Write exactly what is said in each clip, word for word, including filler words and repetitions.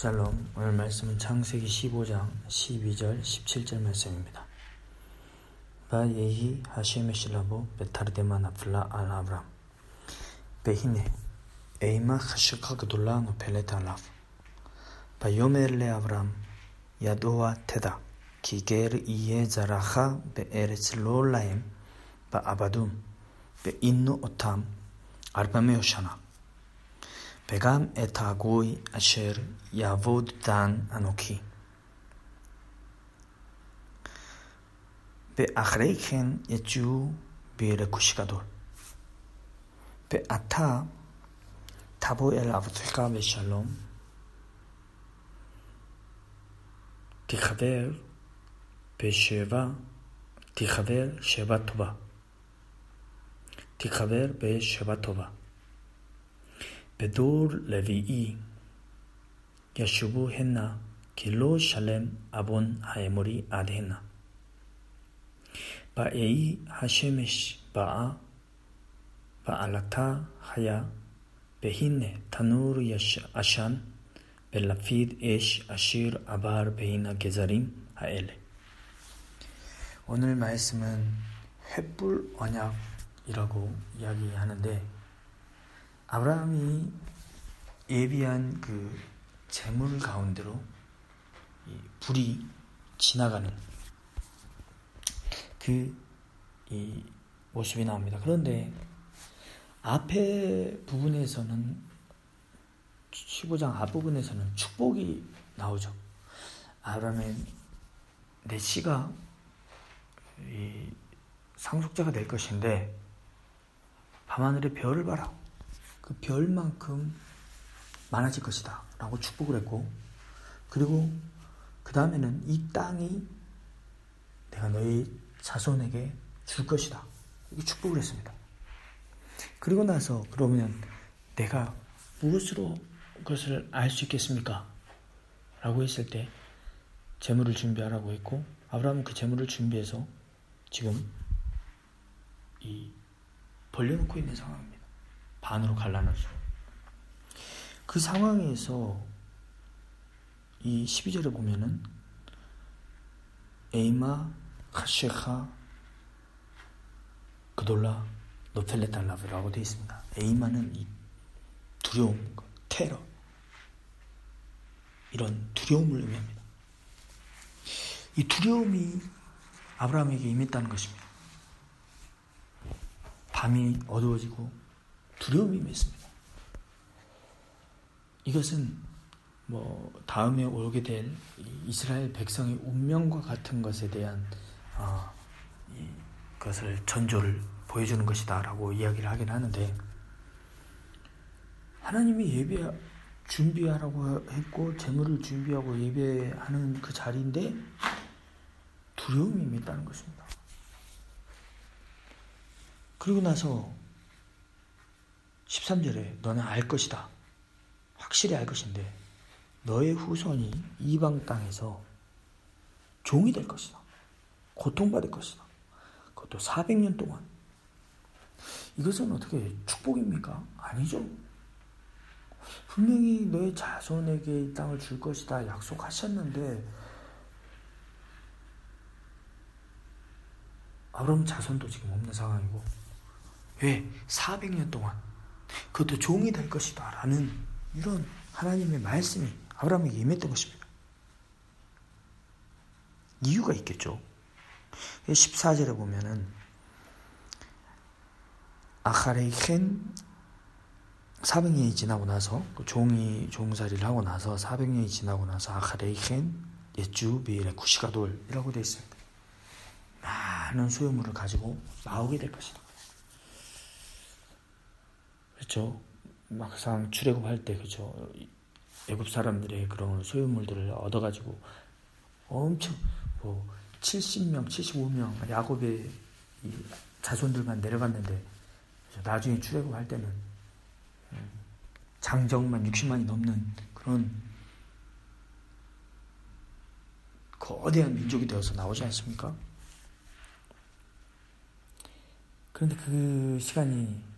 샬롬. 오늘 말씀은 창세기 십오 장 십이 절 십칠 절 말씀입니다. 바예히 하심의 실라보 베타르데만 아플라 안 아브람 베히네 에이마 하시카 그둘라 노펠레타 라브 바요멜레 아브람 야도와 테다 기게르 이에 자라하 베에레츠 롤라임 바아바둠 베인누 오탐 아르바메 오샤나 וגם את הגוי אשר יעבוד דן אנוכי. ואחרי כן יצאו ברכוש גדול. ואתה תבוא אל עבדך בשלום, תחבר בשבע, תחבר שבע טובה. תחבר בשבע טובה. בדור לביעי ישובו הנה כי לא שלם אבון האמורי עד הנה. באי השמש באה בעלתה חיה והנה תנור עשן ולפיד אש אשר עבר בין הגזרים האלה. 오늘 말씀은 횃불 언약이라고 이야기하는데 아브라함이 예비한 그 재물 가운데로 이 불이 지나가는 그 이 모습이 나옵니다. 그런데 앞에 부분에서는 십오 장 앞부분에서는 축복이 나오죠. 아브라함의 내 씨가 이 상속자가 될 것인데 밤하늘의 별을 봐라. 그 별만큼 많아질 것이다 라고 축복을 했고, 그리고 그 다음에는 이 땅이 내가 너희 자손에게 줄 것이다 이렇게 축복을 했습니다. 그리고 나서 그러면 내가 무엇으로 그것을 알 수 있겠습니까? 라고 했을 때 재물을 준비하라고 했고, 아브라함은 그 재물을 준비해서 지금 이 벌려놓고 있는 상황입니다. 반으로 갈라놨죠. 그 상황에서 이 십이 절에 보면은 에이마 카셰카 그돌라 노펠레탈라브라고 되어 있습니다. 에이마는 이 두려움, 테러, 이런 두려움을 의미합니다. 이 두려움이 아브라함에게 임했다는 것입니다. 밤이 어두워지고 두려움이 있습니다. 이것은 뭐 다음에 오게 될 이스라엘 백성의 운명과 같은 것에 대한 어, 이, 것을 전조를 보여주는 것이다 라고 이야기를 하긴 하는데, 하나님이 예배 준비하라고 했고 재물을 준비하고 예배하는 그 자리인데 두려움이 있다는 것입니다. 그리고 나서 십삼 절에 너는 알 것이다. 확실히 알 것인데 너의 후손이 이방 땅에서 종이 될 것이다. 고통받을 것이다. 그것도 사백 년 동안. 이것은 어떻게 축복입니까? 아니죠. 분명히 너의 자손에게 이 땅을 줄 것이다 약속하셨는데 아브라함 자손도 지금 없는 상황이고, 왜 사백 년 동안 그것도 종이 될 것이다 라는 이런 하나님의 말씀이 아브라함에게 임했던 것입니다. 이유가 있겠죠. 십사 절에 보면은 아카레이켄 사백 년이 지나고 나서 그 종이 종살이를 하고 나서 사백 년이 지나고 나서 아카레이켄 예주 비레 쿠시가돌이라고 되어 있습니다. 많은 소유물을 가지고 나오게 될 것이다. 그렇죠. 막상 출애굽할 때 그렇죠. 애굽 사람들의 그런 소유물들을 얻어가지고 엄청 뭐 칠십 명, 칠십오 명 야곱의 이 자손들만 내려갔는데 나중에 출애굽할 때는 장정만 육십만이 넘는 그런 거대한 민족이 되어서 나오지 않습니까? 그런데 그 시간이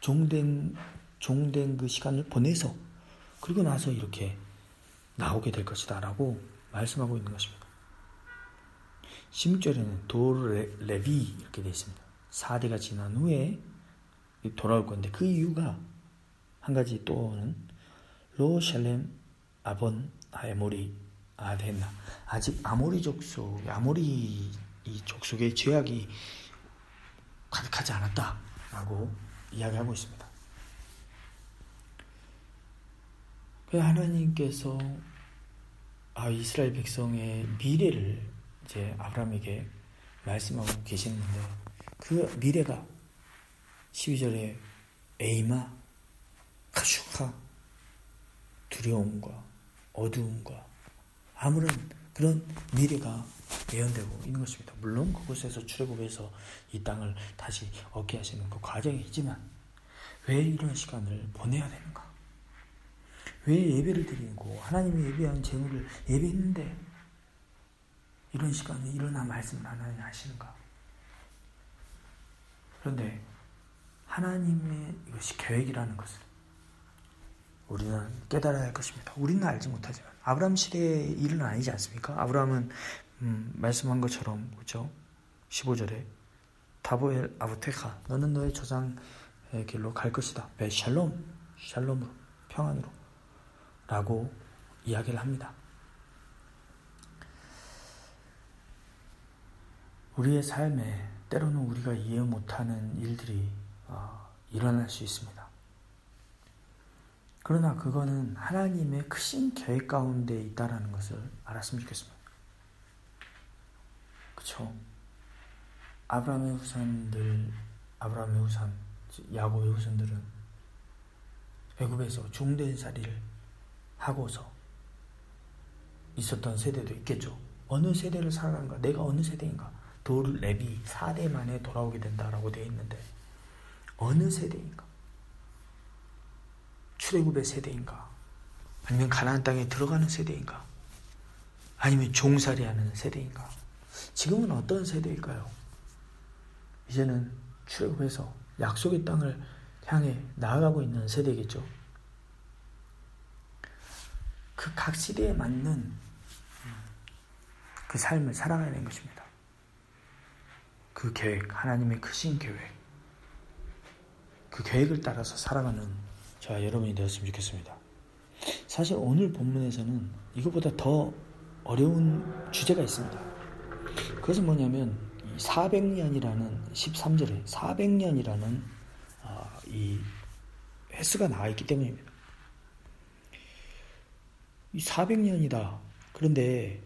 종된, 종된 그 시간을 보내서, 그리고 나서 이렇게 나오게 될 것이다 라고 말씀하고 있는 것입니다. 십육 절에는 도레비 이렇게 되어 있습니다. 사 대가 지난 후에 돌아올 건데 그 이유가 한 가지 또는 로샬렘 아본 아모리 아덴나 아직 아모리 족속 아모리 이 족속의 죄악이 가득하지 않았다 라고 이야기하고 있습니다. 그래서 하나님께서 아, 이스라엘 백성의 미래를 이제 아브라함에게 말씀하고 계시는데 그 미래가 십이 절에 에이마, 카슈카, 두려움과 어두움과 아무런 그런 미래가 예언되고 있는 것입니다. 물론 그곳에서 출애굽해서 이 땅을 다시 얻게 하시는 그 과정이지만 왜 이런 시간을 보내야 되는가? 왜 예배를 드리고 하나님이 예배한 재물을 예배했는데 이런 시간에 일어나 말씀을 하나님 하시는가? 그런데 하나님의 이것이 계획이라는 것을 우리는 깨달아야 할 것입니다. 우리는 알지 못하지만 아브라함 시대의 일은 아니지 않습니까? 아브라함은 음, 말씀한 것처럼 그렇죠? 십오 절에 다보엘 아부테카 너는 너의 조상의 길로 갈 것이다. 베샬롬 샬롬으로 평안으로 라고 이야기를 합니다. 우리의 삶에 때로는 우리가 이해 못하는 일들이 어, 일어날 수 있습니다. 그러나 그거는 하나님의 크신 계획 가운데 있다라는 것을 알았으면 좋겠습니다. 그렇죠? 아브라함의 후손들, 아브라함의 후손, 야곱의 후손들은 애굽에서 종된살이를 하고서 있었던 세대도 있겠죠. 어느 세대를 살아가는가? 내가 어느 세대인가? 도르랩이 사 대 만에 돌아오게 된다라고 되어 있는데 어느 세대인가? 출애굽의 세대인가? 아니면 가나안 땅에 들어가는 세대인가? 아니면 종살이하는 세대인가? 지금은 어떤 세대일까요? 이제는 출애굽해서 약속의 땅을 향해 나아가고 있는 세대겠죠. 그 각 시대에 맞는 그 삶을 살아가야 되는 것입니다. 그 계획, 하나님의 크신 계획, 그 계획을 따라서 살아가는 저와 여러분이 되었으면 좋겠습니다. 사실 오늘 본문에서는 이것보다 더 어려운 주제가 있습니다. 그것은 뭐냐면 사백 년이라는 십삼 절에 사백 년이라는 이 횟수가 나와 있기 때문입니다. 이 사백 년이다. 그런데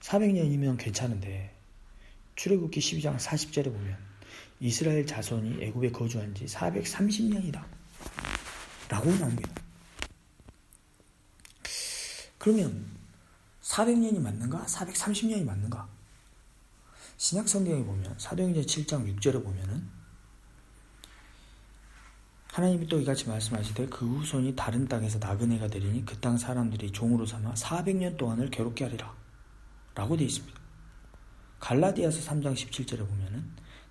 사백 년이면 괜찮은데 출애굽기 십이 장 사십 절에 보면 이스라엘 자손이 애굽에 거주한 지 사백삼십 년이다. 라고 나옵니다. 그러면 사백 년이 맞는가? 사백삼십 년이 맞는가? 신약 성경에 보면 사도행전 칠 장 육 절에 보면은 하나님이 또 이같이 말씀하시되 그 후손이 다른 땅에서 나그네가 되리니 그 땅 사람들이 종으로 삼아 사백 년 동안을 괴롭게 하리라 라고 되어 있습니다. 갈라디아서 삼 장 십칠 절에 보면은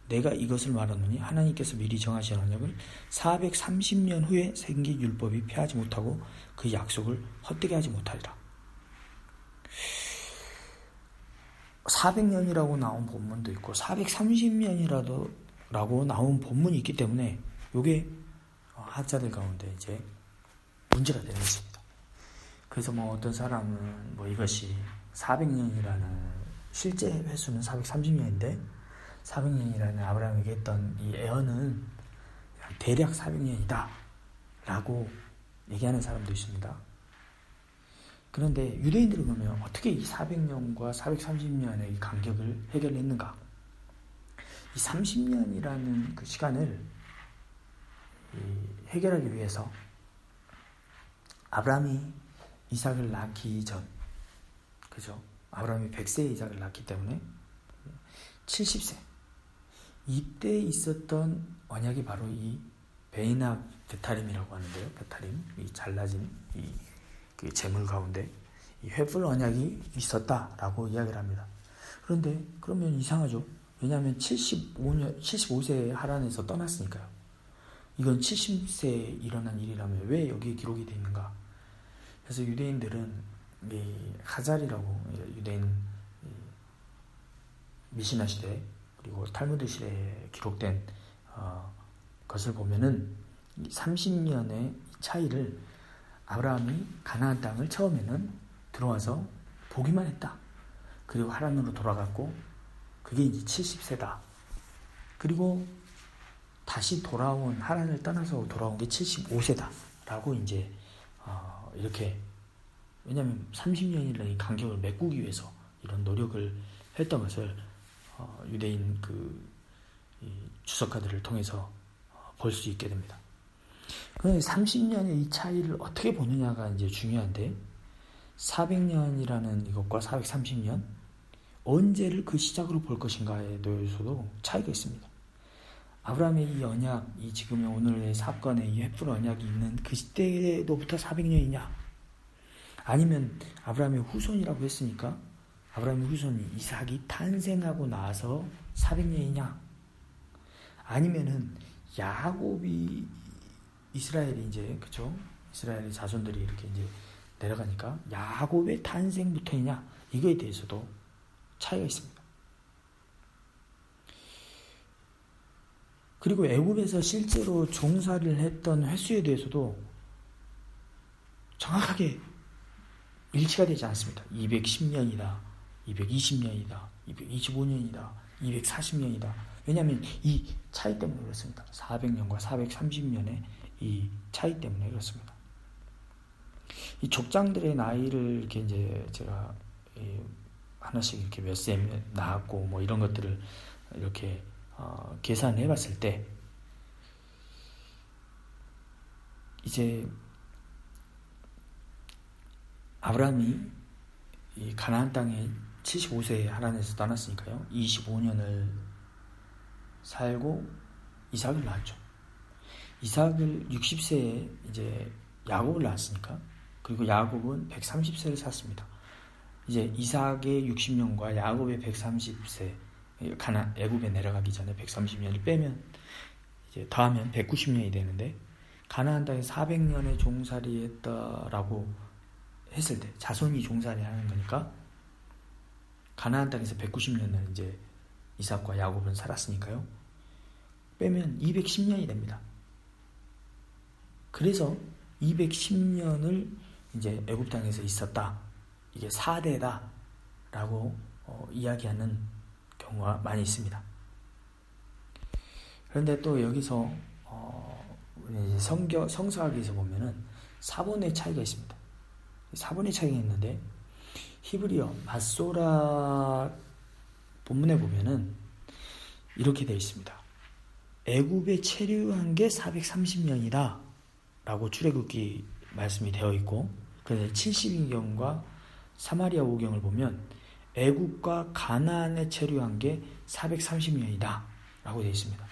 내가 이것을 말하노니 하나님께서 미리 정하신 언약을 사백삼십 년 후에 생긴 율법이 폐하지 못하고 그 약속을 헛되게 하지 못하리라. 사백 년이라고 나온 본문도 있고 사백삼십 년이라도 라고 나온 본문이 있기 때문에 요게 학자들 가운데 이제 문제가 되는 것입니다. 그래서 뭐 어떤 사람은 뭐 이것이 사백 년이라는 실제 횟수는 사백삼십 년인데 사백 년이라는 아브라함에게 했던 이 애언은 대략 사백 년이다 라고 얘기하는 사람도 있습니다. 그런데 유대인들을 보면 어떻게 이 사백 년과 사백삼십 년의 이 간격을 해결했는가? 이 삼십 년이라는 그 시간을 해결하기 위해서 아브라함이 이삭을 낳기 전, 그죠? 아브라함이 백 세에 이삭을 낳기 때문에 칠십 세. 이때 있었던 언약이 바로 이 베이나 베타림이라고 하는데요. 베타림, 이 잘라진 이 그 재물 가운데 이 횃불 언약이 있었다라고 이야기를 합니다. 그런데 그러면 이상하죠. 왜냐하면 칠십오 년, 칠십오 세에 하란에서 떠났으니까요. 이건 칠십 세에 일어난 일이라면 왜 여기에 기록이 되어 있는가? 그래서 유대인들은 이 하잘이라고, 유대인 미시나 시대 그리고 탈무드 시대에 기록된 어, 것을 보면은 이 삼십 년의 차이를 아브라함이 가나안 땅을 처음에는 들어와서 보기만 했다. 그리고 하란으로 돌아갔고 그게 이제 칠십 세다. 그리고 다시 돌아온, 하란을 떠나서 돌아온 게 칠십오 세다. 라고 이제 어, 이렇게, 왜냐하면 삼십 년이라는 간격을 메꾸기 위해서 이런 노력을 했던 것을 어, 유대인 그 이 주석가들을 통해서 어, 볼 수 있게 됩니다. 그런데 삼십 년의 이 차이를 어떻게 보느냐가 이제 중요한데, 사백 년이라는 이것과 사백삼십 년, 언제를 그 시작으로 볼 것인가에 대해서도 차이가 있습니다. 아브라함의 이 언약, 이 지금의 오늘의 사건에 이 횃불 언약이 있는 그 시대로부터 사백 년이냐, 아니면 아브라함의 후손이라고 했으니까 아브라함의 후손이 이삭이 탄생하고 나서 사백 년이냐, 아니면은 야곱이 이스라엘이 이제, 그쵸? 이스라엘의 자손들이 이렇게 이제 내려가니까 야곱의 탄생부터이냐, 이거에 대해서도 차이가 있습니다. 그리고 애굽에서 실제로 종살이를 했던 횟수에 대해서도 정확하게 일치가 되지 않습니다. 이백십 년이다, 이백이십 년이다, 이백이십오 년이다, 이백사십 년이다. 왜냐하면 이 차이 때문에 그렇습니다. 사백 년과 사백삼십 년의 이 차이 때문에 그렇습니다. 이 족장들의 나이를 이렇게 이제 제가 하나씩 이렇게 몇 셈 나왔고 뭐 이런 것들을 이렇게 어, 계산해 봤을 때, 이제 아브라함이 이 가나안 땅에 칠십오 세에 하란에서 떠났으니까요, 이십오 년을 살고 이삭을 낳았죠. 이삭을 육십 세에 이제 야곱을 낳았으니까, 그리고 야곱은 백삼십 세를 샀습니다. 이제 이삭의 육십 년과 야곱의 백삼십 세, 가나, 애굽에 내려가기 전에 백삼십 년을 빼면, 이제 더하면 백구십 년이 되는데, 가나안 땅에 사백 년의 종살이했다라고 했을 때, 자손이 종살이하는 거니까 가나안 땅에서 백구십 년을 이제 이삭과 야곱은 살았으니까요, 빼면 이백십 년이 됩니다. 그래서 이백십 년을 이제 애굽 땅에서 있었다, 이게 사 대다 라고 어, 이야기하는 경우가 많이 있습니다. 그런데 또 여기서 어, 성교, 성서학에서 보면은 사본의 차이가 있습니다. 사본의 차이가 있는데, 히브리어 마소라 본문에 보면은 이렇게 되어 있습니다. 애굽에 체류한 게 사백삼십 년이다 라고 출애굽기 말씀이 되어 있고, 그래서 칠십이 경과 사마리아 오경을 보면 애굽과 가나안에 체류한 게 사백삼십 년이다 라고 되어 있습니다.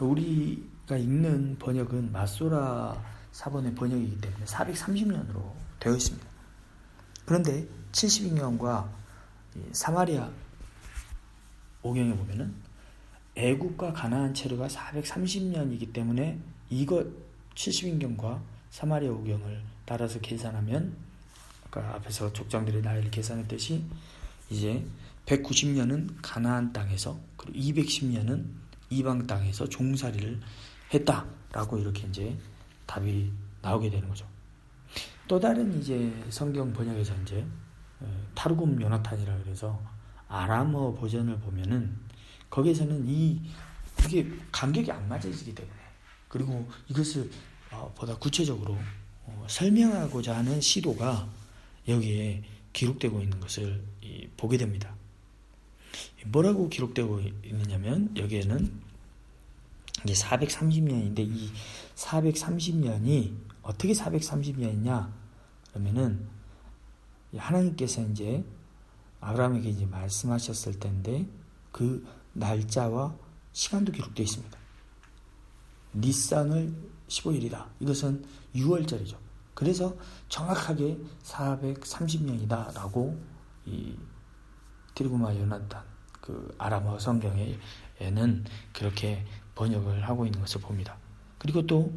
우리가 읽는 번역은 마소라 사본의 번역이기 때문에 사백삼십 년으로 되어 있습니다. 그런데 칠십이 년과 사마리아 오경에 보면은 애굽과 가나안 체류가 사백삼십 년이기 때문에, 이것 칠십이 년과 사마리아 오경을 따라서 계산하면, 아까 앞에서 족장들의 나이를 계산했듯이, 이제 백구십 년은 가나안 땅에서, 그리고 이백십 년은 이방 땅에서 종살이를 했다라고 이렇게 이제 답이 나오게 되는 거죠. 또 다른 이제 성경 번역에서 이제 타르곰 요나탄이라 그래서 아람어 버전을 보면은, 거기에서는 이 이게 간격이 안 맞아지기 때문에, 그리고 이것을 어, 보다 구체적으로 어, 설명하고자 하는 시도가 여기에 기록되고 있는 것을 이, 보게 됩니다. 뭐라고 기록되고 있느냐면, 여기에는 이제 사백삼십 년인데 이 사백삼십 년이 어떻게 사백삼십 년이냐 그러면은, 하나님께서 이제 아브라함에게 이제 말씀하셨을 때인데, 그 날짜와 시간도 기록되어 있습니다. 니산을 십오 일이다. 이것은 유월절이죠. 그래서 정확하게 사백삼십 년이다 라고 이 티르구마 요나탄, 그 아람어 성경에는 그렇게 번역을 하고 있는 것을 봅니다. 그리고 또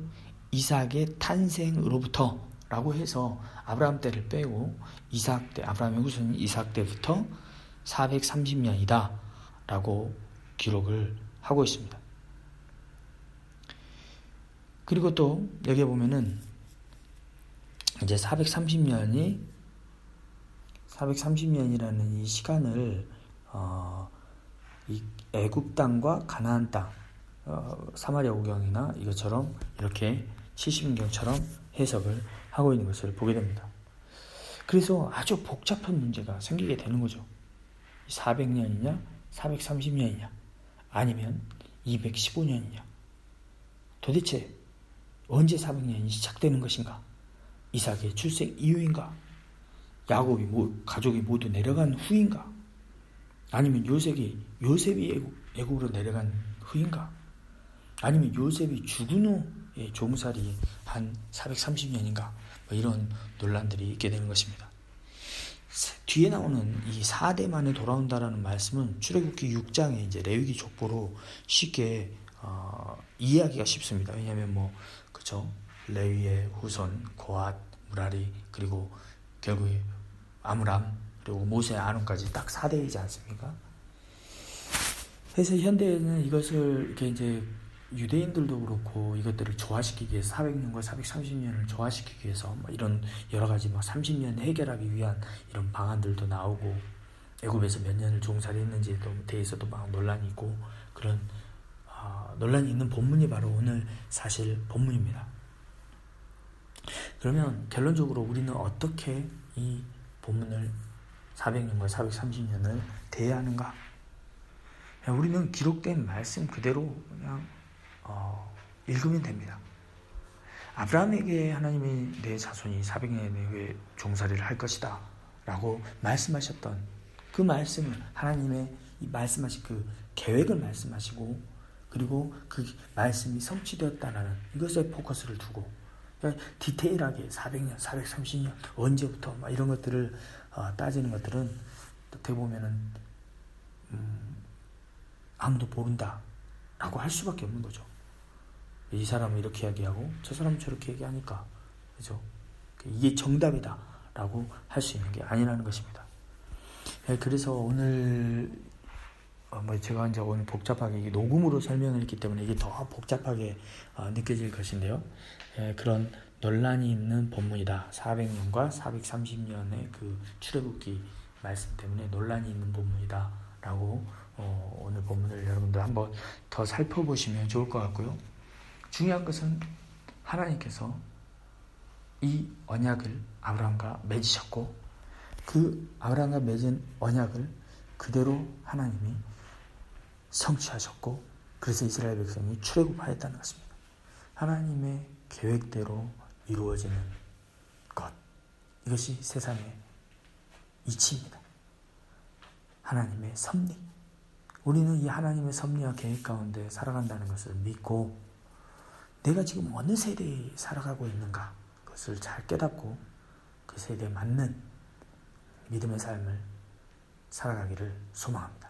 이삭의 탄생으로부터 라고 해서 아브라함 때를 빼고 이삭 때, 아브라함의 후손인 이삭 때부터 사백삼십 년이다 라고 기록을 하고 있습니다. 그리고 또 여기에 보면은 이제 사백삼십 년이 사백삼십 년이라는 이 시간을 어, 이 애굽 땅과 가나안 땅, 어, 사마리아 오경이나 이것처럼 이렇게 칠십 인경처럼 해석을 하고 있는 것을 보게 됩니다. 그래서 아주 복잡한 문제가 생기게 되는 거죠. 사백 년이냐 사백삼십 년이냐 아니면 이백십오 년이냐, 도대체 언제 사백 년이 시작되는 것인가, 이삭의 출생 이후인가, 야곱이 모, 가족이 모두 내려간 후인가, 아니면 요셉이 요셉이 애국, 애국으로 내려간 후인가, 아니면 요셉이 죽은 후에 종살이 한 사백삼십 년인가, 뭐 이런 논란들이 있게 되는 것입니다. 뒤에 나오는 이 사 대 만에 돌아온다라는 말씀은 출애굽기 육 장의 이제 레위기 족보로 쉽게 어, 이해하기가 쉽습니다. 왜냐하면 뭐 그쵸, 레위의 후손 고앗, 므라리, 그리고 결국에 아므람, 그리고 모세, 아론까지 딱 사 대이지 않습니까? 그래서 현대에는 이것을 이렇게 이제 유대인들도 그렇고 이것들을 조화시키기 위해서 사백 년과 사백삼십 년을 조화시키기 위해서 이런 여러 가지 막 삼십 년 해결하기 위한 이런 방안들도 나오고, 애굽에서 몇 년을 종살이했는지에 대해서도 막 논란이 있고, 그런 어, 논란이 있는 본문이 바로 오늘 사실 본문입니다. 그러면 결론적으로 우리는 어떻게 이 본문을 사백 년과 사백삼십 년을 대하는가? 우리는 기록된 말씀 그대로 그냥 어, 읽으면 됩니다. 아브라함에게 하나님이 내 자손이 사백 년 내에 종살이를 할 것이다 라고 말씀하셨던 그 말씀을, 하나님의 이 말씀하신 그 계획을 말씀하시고, 그리고 그 말씀이 성취되었다라는 이것에 포커스를 두고, 그러니까 디테일하게 사백 년, 사백삼십 년, 언제부터 막 이런 것들을 어, 따지는 것들은 어떻게 보면은 음, 아무도 모른다 라고 할 수밖에 없는 거죠. 이 사람은 이렇게 이야기하고 저 사람은 저렇게 얘기하니까, 그죠? 이게 정답이다 라고 할 수 있는 게 아니라는 것입니다. 네, 그래서 오늘 어, 뭐 제가 이제 오늘 복잡하게 이게 녹음으로 설명을 했기 때문에 이게 더 복잡하게 어, 느껴질 것인데요. 예, 그런 논란이 있는 본문이다. 사백 년과 사백삼십 년의 그 출애굽기 말씀 때문에 논란이 있는 본문이다 라고 어, 오늘 본문을 여러분들 한번 더 살펴보시면 좋을 것 같고요. 중요한 것은 하나님께서 이 언약을 아브라함과 맺으셨고, 그 아브라함과 맺은 언약을 그대로 하나님이 성취하셨고, 그래서 이스라엘 백성이 출애굽하였다는 것입니다. 하나님의 계획대로 이루어지는 것, 이것이 세상의 이치입니다. 하나님의 섭리, 우리는 이 하나님의 섭리와 계획 가운데 살아간다는 것을 믿고, 내가 지금 어느 세대에 살아가고 있는가 그것을 잘 깨닫고 그 세대에 맞는 믿음의 삶을 살아가기를 소망합니다.